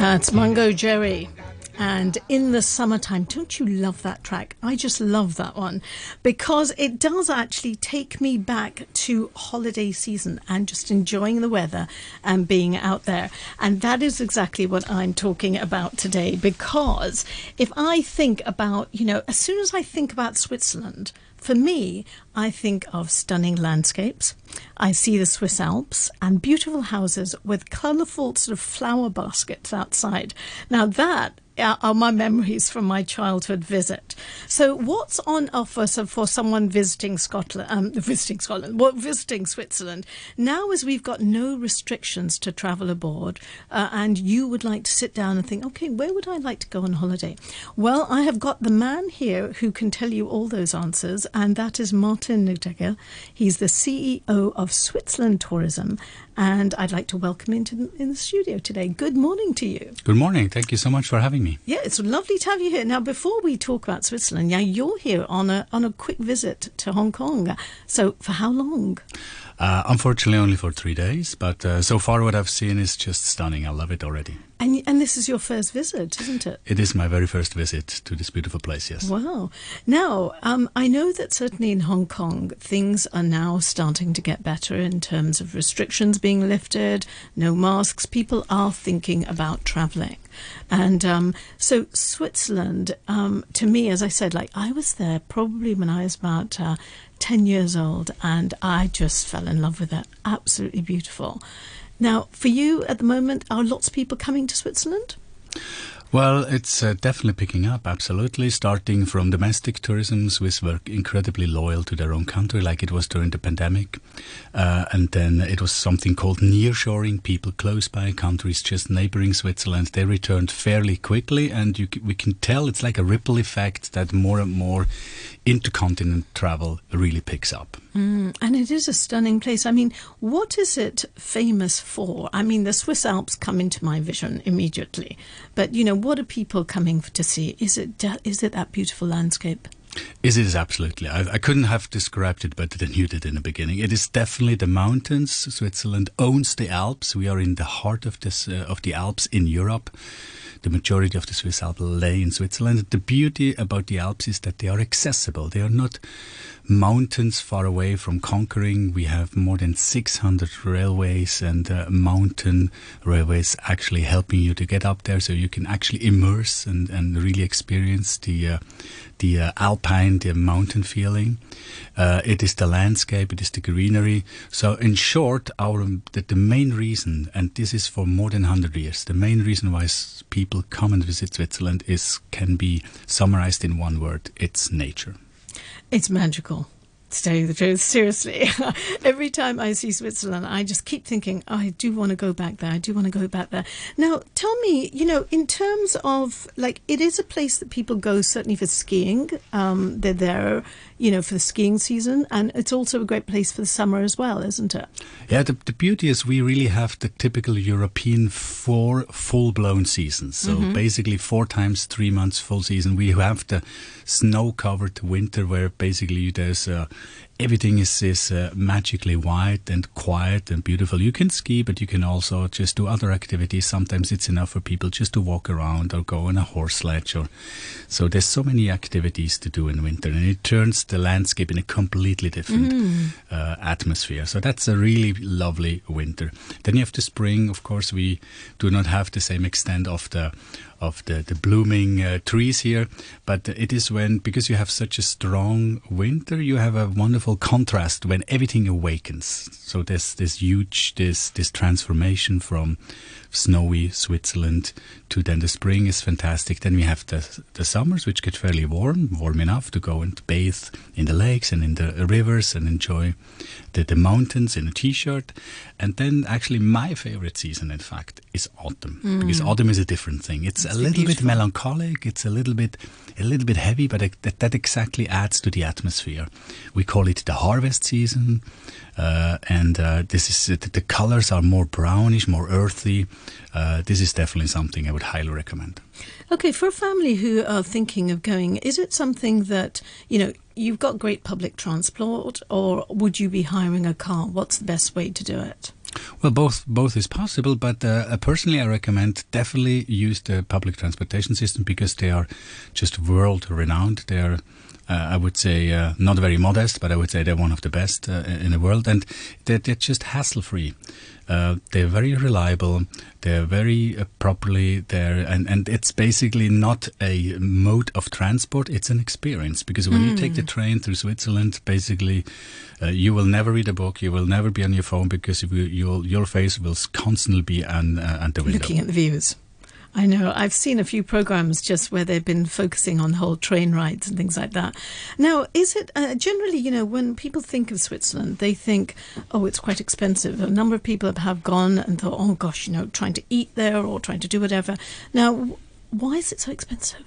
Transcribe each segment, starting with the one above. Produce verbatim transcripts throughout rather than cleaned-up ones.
Uh, it's Mungo Jerry. And in the summertime, don't you love that track? I just love that one because it does actually take me back to holiday season and just enjoying the weather and being out there. And that is exactly what I'm talking about today, because if I think about, you know, as soon as I think about Switzerland, for me, I think of stunning landscapes. I see the Swiss Alps and beautiful houses with colourful sort of flower baskets outside. Now that are my memories from my childhood visit. So what's on offer for someone visiting Scotland, um, visiting Scotland, well, visiting Switzerland? Now, as we've got no restrictions to travel abroad, uh, and you would like to sit down and think, okay, where would I like to go on holiday? Well, I have got the man here who can tell you all those answers, and that is Martin Nydegger. He's the C E O of Switzerland Tourism, and I'd like to welcome him to, in the studio today. Good morning to you. Good morning. Thank you so much for having me. Yeah, it's lovely to have you here. Now, before we talk about Switzerland, now you're here on a on a quick visit to Hong Kong. So, for how long? Uh, unfortunately, only for three days. But uh, so far, what I've seen is just stunning. I love it already. And and this is your first visit, isn't it? It is my very first visit to this beautiful place, yes. Wow. Now, um, I know that certainly in Hong Kong, things are now starting to get better in terms of restrictions being lifted, no masks. People are thinking about travelling. And um, so Switzerland, um, to me, as I said, like I was there probably when I was about uh, ten years old, and I just fell in love with it. Absolutely beautiful. Now, for you at the moment, are lots of people coming to Switzerland? Well, it's uh, definitely picking up, absolutely, starting from domestic tourism. Swiss were incredibly loyal to their own country, like it was during the pandemic. Uh, and then it was something called nearshoring, people close by countries, just neighboring Switzerland. They returned fairly quickly, and you, we can tell it's like a ripple effect that more and more intercontinent travel really picks up. Mm, and it is a stunning place. I mean, what is it famous for? I mean, the Swiss Alps come into my vision immediately. But, you know, what are people coming to see? Is it is it that beautiful landscape? It is, absolutely. I, I couldn't have described it better than you did in the beginning. It is definitely the mountains. Switzerland owns the Alps. We are in the heart of, this, uh, of the Alps in Europe. The majority of the Swiss Alps lay in Switzerland. The beauty about the Alps is that they are accessible. They are not mountains far away from conquering. We have more than six hundred railways, and uh, mountain railways actually helping you to get up there, so you can actually immerse and, and really experience the uh, the uh, alpine, the mountain feeling. Uh, it is the landscape, it is the greenery. So in short, our the, the main reason, and this is for more than one hundred years, the main reason why people come and visit Switzerland is can be summarized in one word. It's nature. It's magical. To tell you the truth, seriously, every time I see Switzerland, I just keep thinking, oh, I do want to go back there. I do want to go back there. Now, tell me, you know, in terms of like, it is a place that people go certainly for skiing. Um, they're there, you know, for the skiing season. And it's also a great place for the summer as well, isn't it? Yeah, the, the beauty is we really have the typical European four full-blown seasons. So mm-hmm. basically four times three months full season. We have the snow-covered winter where basically there's a uh, everything is, is uh, magically white and quiet and beautiful. You can ski, but you can also just do other activities. Sometimes it's enough for people just to walk around or go on a horse sledge. Or, so there's so many activities to do in winter, and it turns the landscape in a completely different mm. uh, atmosphere. So that's a really lovely winter. Then you have the spring. Of course, we do not have the same extent of the of the, the blooming uh, trees here, but it is when, because you have such a strong winter, you have a wonderful contrast when everything awakens. So there's this huge, this this transformation from snowy Switzerland to then the spring is fantastic. Then we have the, the summers, which get fairly warm, warm enough to go and bathe in the lakes and in the rivers and enjoy the, the mountains in a t-shirt. And then actually my favorite season, in fact, is autumn, mm. because autumn is a different thing. It's a little bit melancholic. It's a little bit, a little bit heavy, but that, that exactly adds to the atmosphere. We call it the harvest season, uh, and uh, this is the, the colors are more brownish, more earthy. Uh, this is definitely something I would highly recommend. Okay, for a family who are thinking of going, is it something that, you know, you've got great public transport, or would you be hiring a car? What's the best way to do it? Well, both both is possible, but uh, personally I recommend definitely use the public transportation system because they are just world-renowned. They are, uh, I would say, uh, not very modest, but I would say they're one of the best uh, in the world. And they're, they're just hassle-free. Uh, they're very reliable. They're very uh, properly there. And, and it's basically not a mode of transport. It's an experience. Because when mm. you take the train through Switzerland, basically, uh, you will never read a book. You will never be on your phone because you, you'll, your face will constantly be on, uh, on the window. Looking at the views. I know. I've seen a few programs just where they've been focusing on whole train rides and things like that. Now, is it uh, generally, you know, when people think of Switzerland, they think, oh, it's quite expensive. A number of people have gone and thought, oh, gosh, you know, trying to eat there or trying to do whatever. Now, why is it so expensive?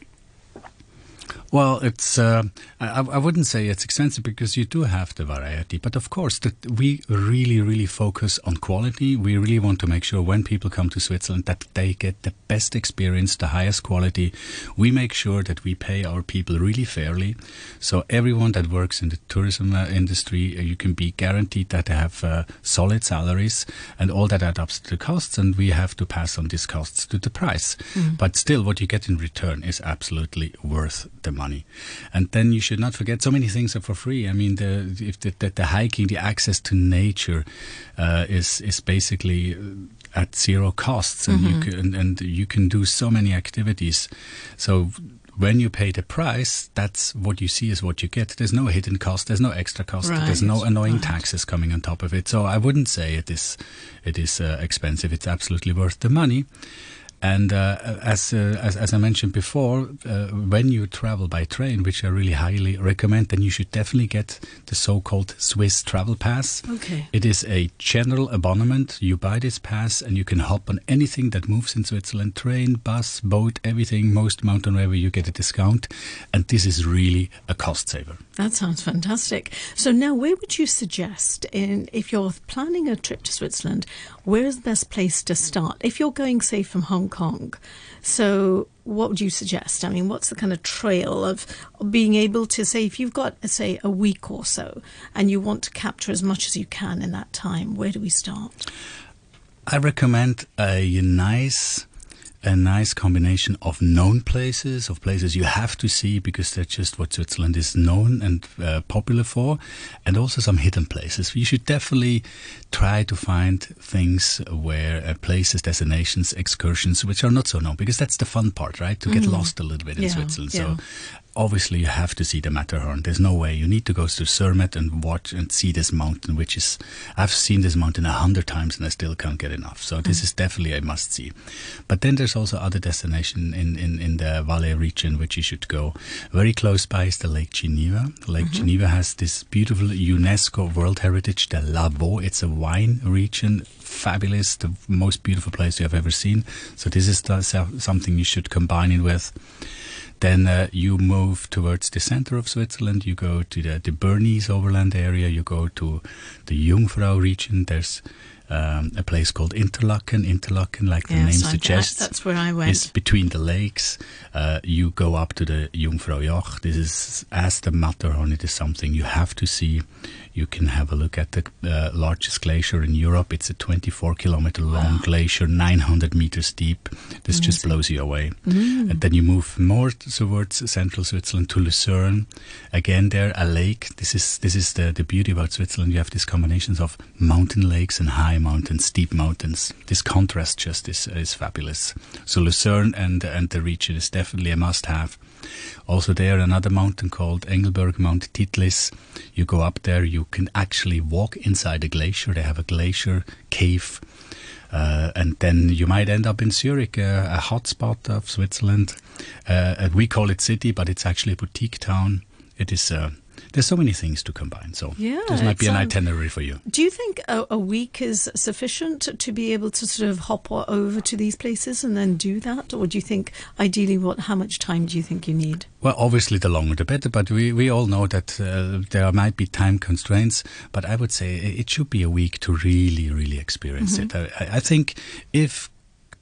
Well, it's uh, I, I wouldn't say it's expensive because you do have the variety. But of course, that we really, really focus on quality. We really want to make sure when people come to Switzerland that they get the best experience, the highest quality. We make sure that we pay our people really fairly. So everyone that works in the tourism uh, industry, uh, you can be guaranteed that they have uh, solid salaries and all that adds up to the costs. And we have to pass on these costs to the price. Mm. But still, what you get in return is absolutely worth the money. And then you should not forget so many things are for free. I mean, the if the, the, the hiking, the access to nature uh, is is basically at zero costs, and mm-hmm. you can and you can do so many activities. So when you pay the price, that's what you see is what you get. There's no hidden cost. There's no extra cost. Right. There's no annoying right. taxes coming on top of it. So I wouldn't say it is it is uh, expensive. It's absolutely worth the money. And uh, as, uh, as as I mentioned before, uh, when you travel by train, which I really highly recommend, then you should definitely get the so-called Swiss travel pass. Okay. It is a general abonnement. You buy this pass and you can hop on anything that moves in Switzerland, train, bus, boat, everything, most mountain railway, you get a discount. And this is really a cost saver. That sounds fantastic. So now where would you suggest, in if you're planning a trip to Switzerland, where is the best place to start? If you're going, say, from Hong Kong, Kong. So what would you suggest? I mean, what's the kind of trail of being able to say, if you've got, say, a week or so and you want to capture as much as you can in that time, where do we start? I recommend a nice... a nice combination of known places, of places you have to see because they're just what Switzerland is known and uh, popular for, and also some hidden places. You should definitely try to find things where uh, places, destinations, excursions, which are not so known, because that's the fun part, right? To get mm. lost a little bit in yeah, Switzerland. Yeah. So obviously you have to see the Matterhorn. There's no way. You need to go to Zermatt and watch and see this mountain, which is, I've seen this mountain a hundred times and I still can't get enough. So this mm. is definitely a must-see. But then there's also other destination in, in, in the Valais region, which you should go. Very close by is the Lake Geneva. Lake mm-hmm. Geneva has this beautiful UNESCO World Heritage, the Lavaux. It's a wine region. Fabulous, the most beautiful place you have ever seen. So this is the, something you should combine it with. Then uh, you move towards the center of Switzerland. You go to the, the Bernese Oberland area. You go to the Jungfrau region. There's um, a place called Interlaken. Interlaken, like the yes, name I suggests, bet. That's where I went. Is between the lakes. Uh, you go up to the Jungfraujoch. This is, as the Matterhorn, it is something you have to see. You can have a look at the uh, largest glacier in Europe. It's a twenty-four kilometer long wow. glacier, nine hundred meters deep. This Amazing. Just blows you away. Mm. And then you move more towards central Switzerland to Lucerne. Again, there a lake. This is this is the, the beauty about Switzerland. You have these combinations of mountain lakes and high mountains, steep mountains. This contrast just is, is fabulous. So Lucerne and and the region is definitely a must-have. Also there, another mountain called Engelberg, Mount Titlis. You go up there, you can actually walk inside a glacier. They have a glacier cave. Uh, and then you might end up in Zurich, uh, a hotspot of Switzerland. Uh, we call it city, but it's actually a boutique town. It is... Uh, There's so many things to combine, so yeah, this might be an itinerary for you. Do you think a, a week is sufficient to be able to sort of hop over to these places and then do that? Or do you think, ideally, what? how much time do you think you need? Well, obviously, the longer the better, but we, we all know that uh, there might be time constraints, but I would say it should be a week to really, really experience mm-hmm. it. I, I think if...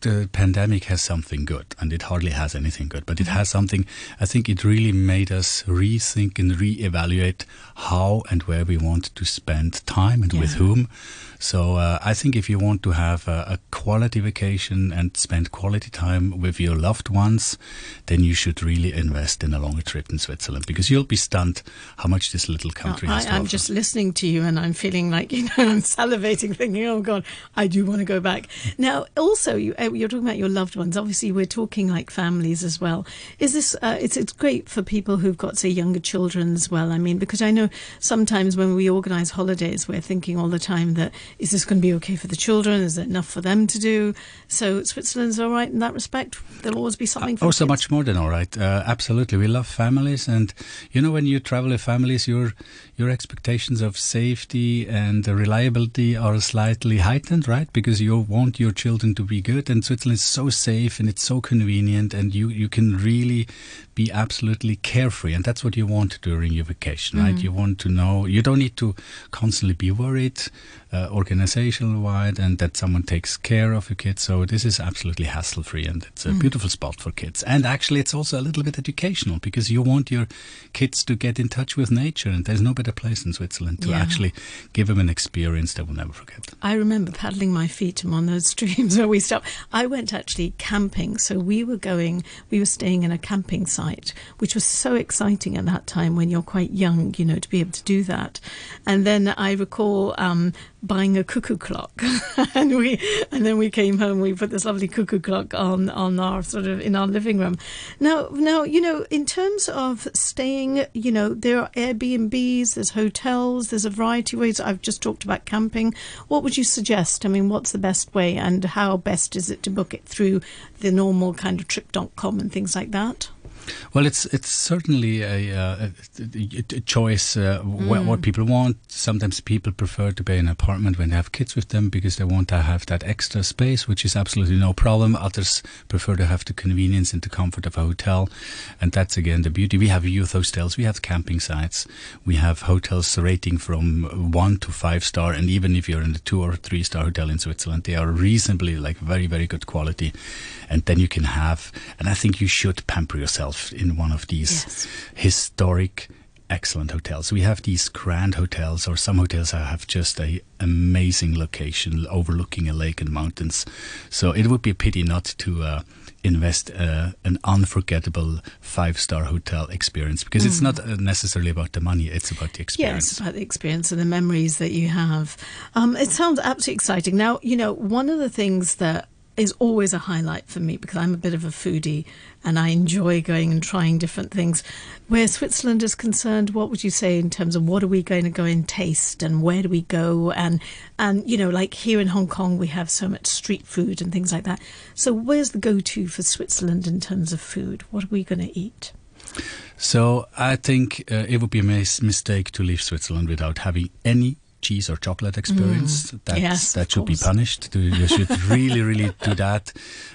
the pandemic has something good, and it hardly has anything good, but it has something. I think it really made us rethink and reevaluate how and where we want to spend time and yeah. with whom. So uh, I think if you want to have a, a quality vacation and spend quality time with your loved ones, then you should really invest in a longer trip in Switzerland, because you'll be stunned how much this little country no, has I, to I'm offer. Just listening to you and I'm feeling like, you know, I'm salivating, thinking, oh God, I do want to go back. Now, also, you, you're talking about your loved ones. Obviously, we're talking like families as well. Is this, uh, it's, it's great for people who've got, say, younger children as well. I mean, because I know sometimes when we organise holidays, we're thinking all the time that, is this going to be okay for the children? Is there enough for them to do? So Switzerland's all right in that respect. There'll always be something for uh, Oh, so much more than all right. Uh, absolutely. We love families. And, you know, when you travel with families, your your expectations of safety and reliability are slightly heightened, right? Because you want your children to be good. And Switzerland is so safe and it's so convenient, and you, you can really be absolutely carefree. And that's what you want during your vacation, right? Mm. You want to know, you don't need to constantly be worried uh, organizational-wide, and that someone takes care of your kids. So this is absolutely hassle-free, and it's a mm. beautiful spot for kids. And actually, it's also a little bit educational, because you want your kids to get in touch with nature, and there's no better place in Switzerland to yeah. actually give them an experience they will never forget. I remember paddling my feet among those streams where we stopped. I went actually camping, so we were going, we were staying in a camping site, which was so exciting at that time when you're quite young, you know, to be able to do that. And then I recall um, buying a cuckoo clock, and we and then we came home. We put this lovely cuckoo clock on on our sort of in our living room. Now, now you know, in terms of staying, you know, there are Airbnbs, there's hotels, there's a variety of ways. I've just talked about camping. What would you suggest? I mean, what's the best way, and how best is it to book it through the normal kind of trip dot com and things like that? Well, it's it's certainly a, uh, a, a choice uh, mm. wh- what people want. Sometimes people prefer to be in an apartment when they have kids with them, because they want to have that extra space, which is absolutely no problem. Others prefer to have the convenience and the comfort of a hotel, and that's again the beauty. We have youth hostels, we have camping sites, we have hotels rating from one to five star, and even if you're in a two or three star hotel in Switzerland, they are reasonably like very very good quality. And then you can have, and I think you should pamper yourself in one of these yes. historic, excellent hotels. We have these grand hotels, or some hotels have just a amazing location overlooking a lake and mountains. So it would be a pity not to uh, invest uh, an unforgettable five-star hotel experience, because mm. it's not necessarily about the money, it's about the experience. Yeah, it's about the experience and the memories that you have. Um, it sounds absolutely exciting. Now, you know, one of the things that is always a highlight for me, because I'm a bit of a foodie and I enjoy going and trying different things. Where Switzerland is concerned, what would you say in terms of what are we going to go and taste, and where do we go? And, and you know, like here in Hong Kong, we have so much street food and things like that. So where's the go-to for Switzerland in terms of food? What are we going to eat? So I think uh, it would be a mis- mistake to leave Switzerland without having any cheese or chocolate experience. Mm. That's, yes, that should course. be punished. You should really, really do that.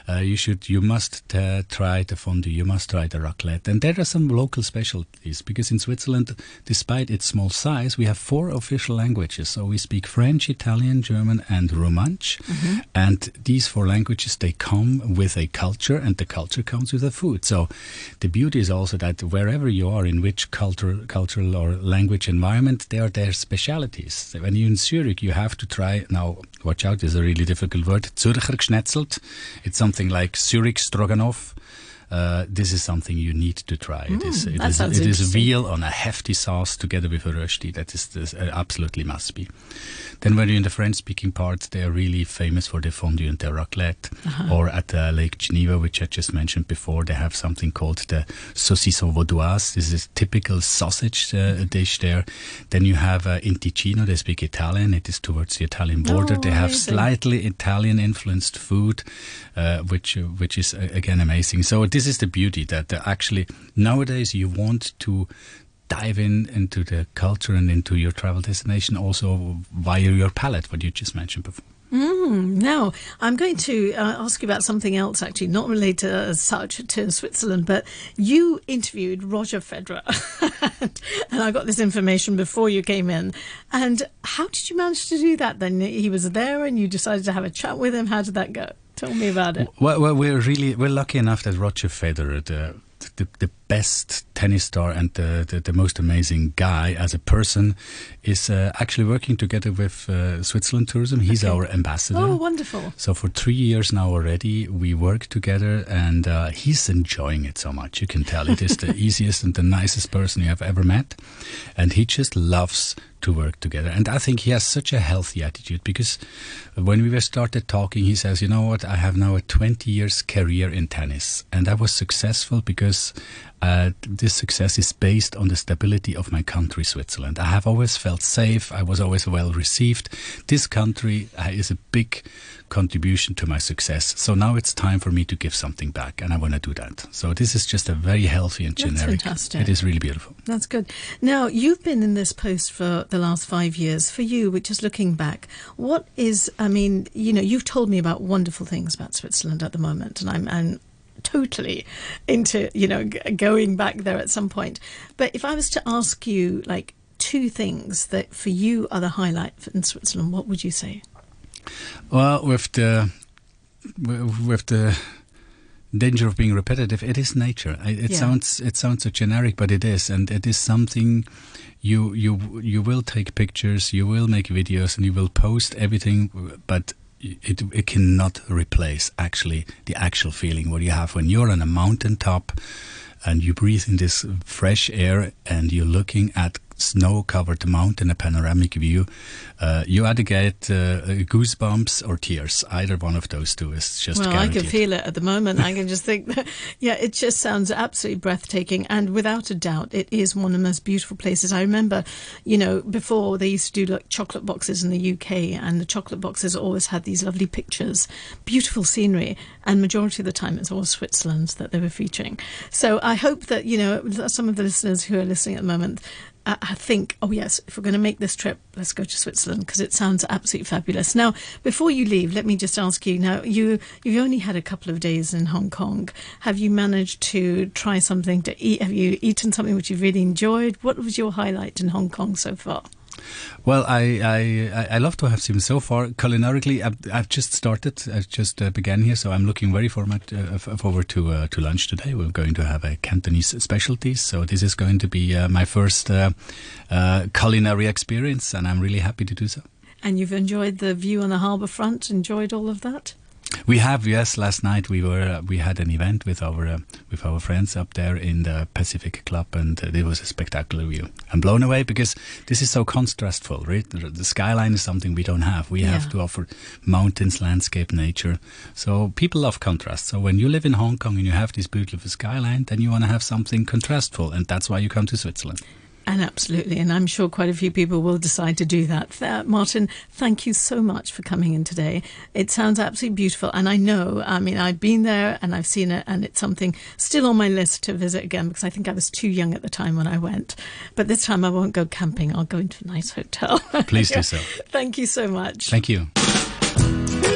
Uh, you should, you must uh, try the fondue. You must try the raclette. And there are some local specialties, because in Switzerland, despite its small size, we have four official languages. So we speak French, Italian, German, and Romansh. Mm-hmm. And these four languages, they come with a culture, and the culture comes with the food. So the beauty is also that wherever you are, in which culture, cultural or language environment, they are their specialities. When you're in Zurich, you have to try, now watch out, it's a really difficult word, Zürcher geschnetzelt. It's something like Zurich stroganoff. Uh, this is something you need to try. Mm, it is it is, it is veal on a hefty sauce together with a rösti. That is this, uh, absolutely must be. Then when you're in the French-speaking parts, they are really famous for the fondue and the raclette. Uh-huh. Or at uh, Lake Geneva, which I just mentioned before, they have something called the saucisson vaudoise. This is a typical sausage uh, dish there. Then you have uh, in Ticino, they speak Italian. It is towards the Italian border. Oh, they have amazing. slightly Italian-influenced food, uh, which, which is, uh, again, amazing. So this is the beauty, that actually nowadays you want to dive in into the culture and into your travel destination also via your palate, what you just mentioned before. Mm, now, I'm going to uh, ask you about something else, actually, not related to, as such to Switzerland, but you interviewed Roger Federer, and, and I got this information before you came in. And how did you manage to do that then? He was there and you decided to have a chat with him. How did that go? Tell me about it. Well, well we're really we're lucky enough that Roger Federer, the, the, the best tennis star and the, the, the most amazing guy as a person is uh, actually working together with uh, Switzerland Tourism. He's okay. Our ambassador. Oh, wonderful. So for three years now already, we work together, and uh, he's enjoying it so much. You can tell it is the easiest and the nicest person you have ever met. And he just loves to work together. And I think he has such a healthy attitude, because when we were started talking, he says, you know what, I have now a twenty years career in tennis, and I was successful because uh, this success is based on the stability of my country, Switzerland. I have always felt safe. I was always well received. This country uh, is a big contribution to my success. So now it's time for me to give something back, and I want to do that. So this is just a very healthy and generic. That's fantastic. It is really beautiful. That's good. Now, you've been in this post for the last five years. For you, we're just looking back. What is, I mean, you know, you've told me about wonderful things about Switzerland at the moment, and I'm, I'm totally into, you know, g- going back there at some point. But if I was to ask you, like, two things that for you are the highlight in Switzerland, what would you say? Well, with the with the danger of being repetitive, it is nature. It yeah. sounds it sounds so generic, but it is, and it is something you you you will take pictures, you will make videos, and you will post everything, but It, it cannot replace actually the actual feeling what you have when you're on a mountaintop and you breathe in this fresh air and you're looking at snow-covered mountain, a panoramic view. Uh, you either get uh, goosebumps or tears. Either one of those two is just well, guaranteed. I can feel it at the moment. I can just think that, yeah, it just sounds absolutely breathtaking. And without a doubt, it is one of the most beautiful places. I remember, you know, before they used to do like chocolate boxes in the U K, and the chocolate boxes always had these lovely pictures, beautiful scenery. And majority of the time, it's all Switzerland that they were featuring. So I hope that, you know, some of the listeners who are listening at the moment, I think, oh yes, if we're going to make this trip, let's go to Switzerland, because it sounds absolutely fabulous. Now, before you leave, let me just ask you, now, you, you've only had a couple of days in Hong Kong. Have you managed to try something to eat? Have you eaten something which you've really enjoyed? What was your highlight in Hong Kong so far? Well, I, I, I love to have seen so far. Culinarically, I've, I've just started. I just uh, began here, so I'm looking very forward, uh, forward to uh, to lunch today. We're going to have a Cantonese specialty, so this is going to be uh, my first uh, uh, culinary experience, and I'm really happy to do so. And you've enjoyed the view on the harbour front, enjoyed all of that? We have, yes. Last night we were uh, we had an event with our uh, with our friends up there in the Pacific Club, and uh, it was a spectacular view. I'm blown away because this is so contrastful, right? The, the skyline is something we don't have. We yeah. have to offer mountains, landscape, nature. So people love contrast. So when you live in Hong Kong and you have this beautiful skyline, then you want to have something contrastful, and that's why you come to Switzerland. And absolutely, and I'm sure quite a few people will decide to do that. Uh, Martin, thank you so much for coming in today. It sounds absolutely beautiful, and I know, I mean, I've been there and I've seen it, and it's something still on my list to visit again, because I think I was too young at the time when I went. But this time I won't go camping. I'll go into a nice hotel. Please do so. Thank you so much. Thank you.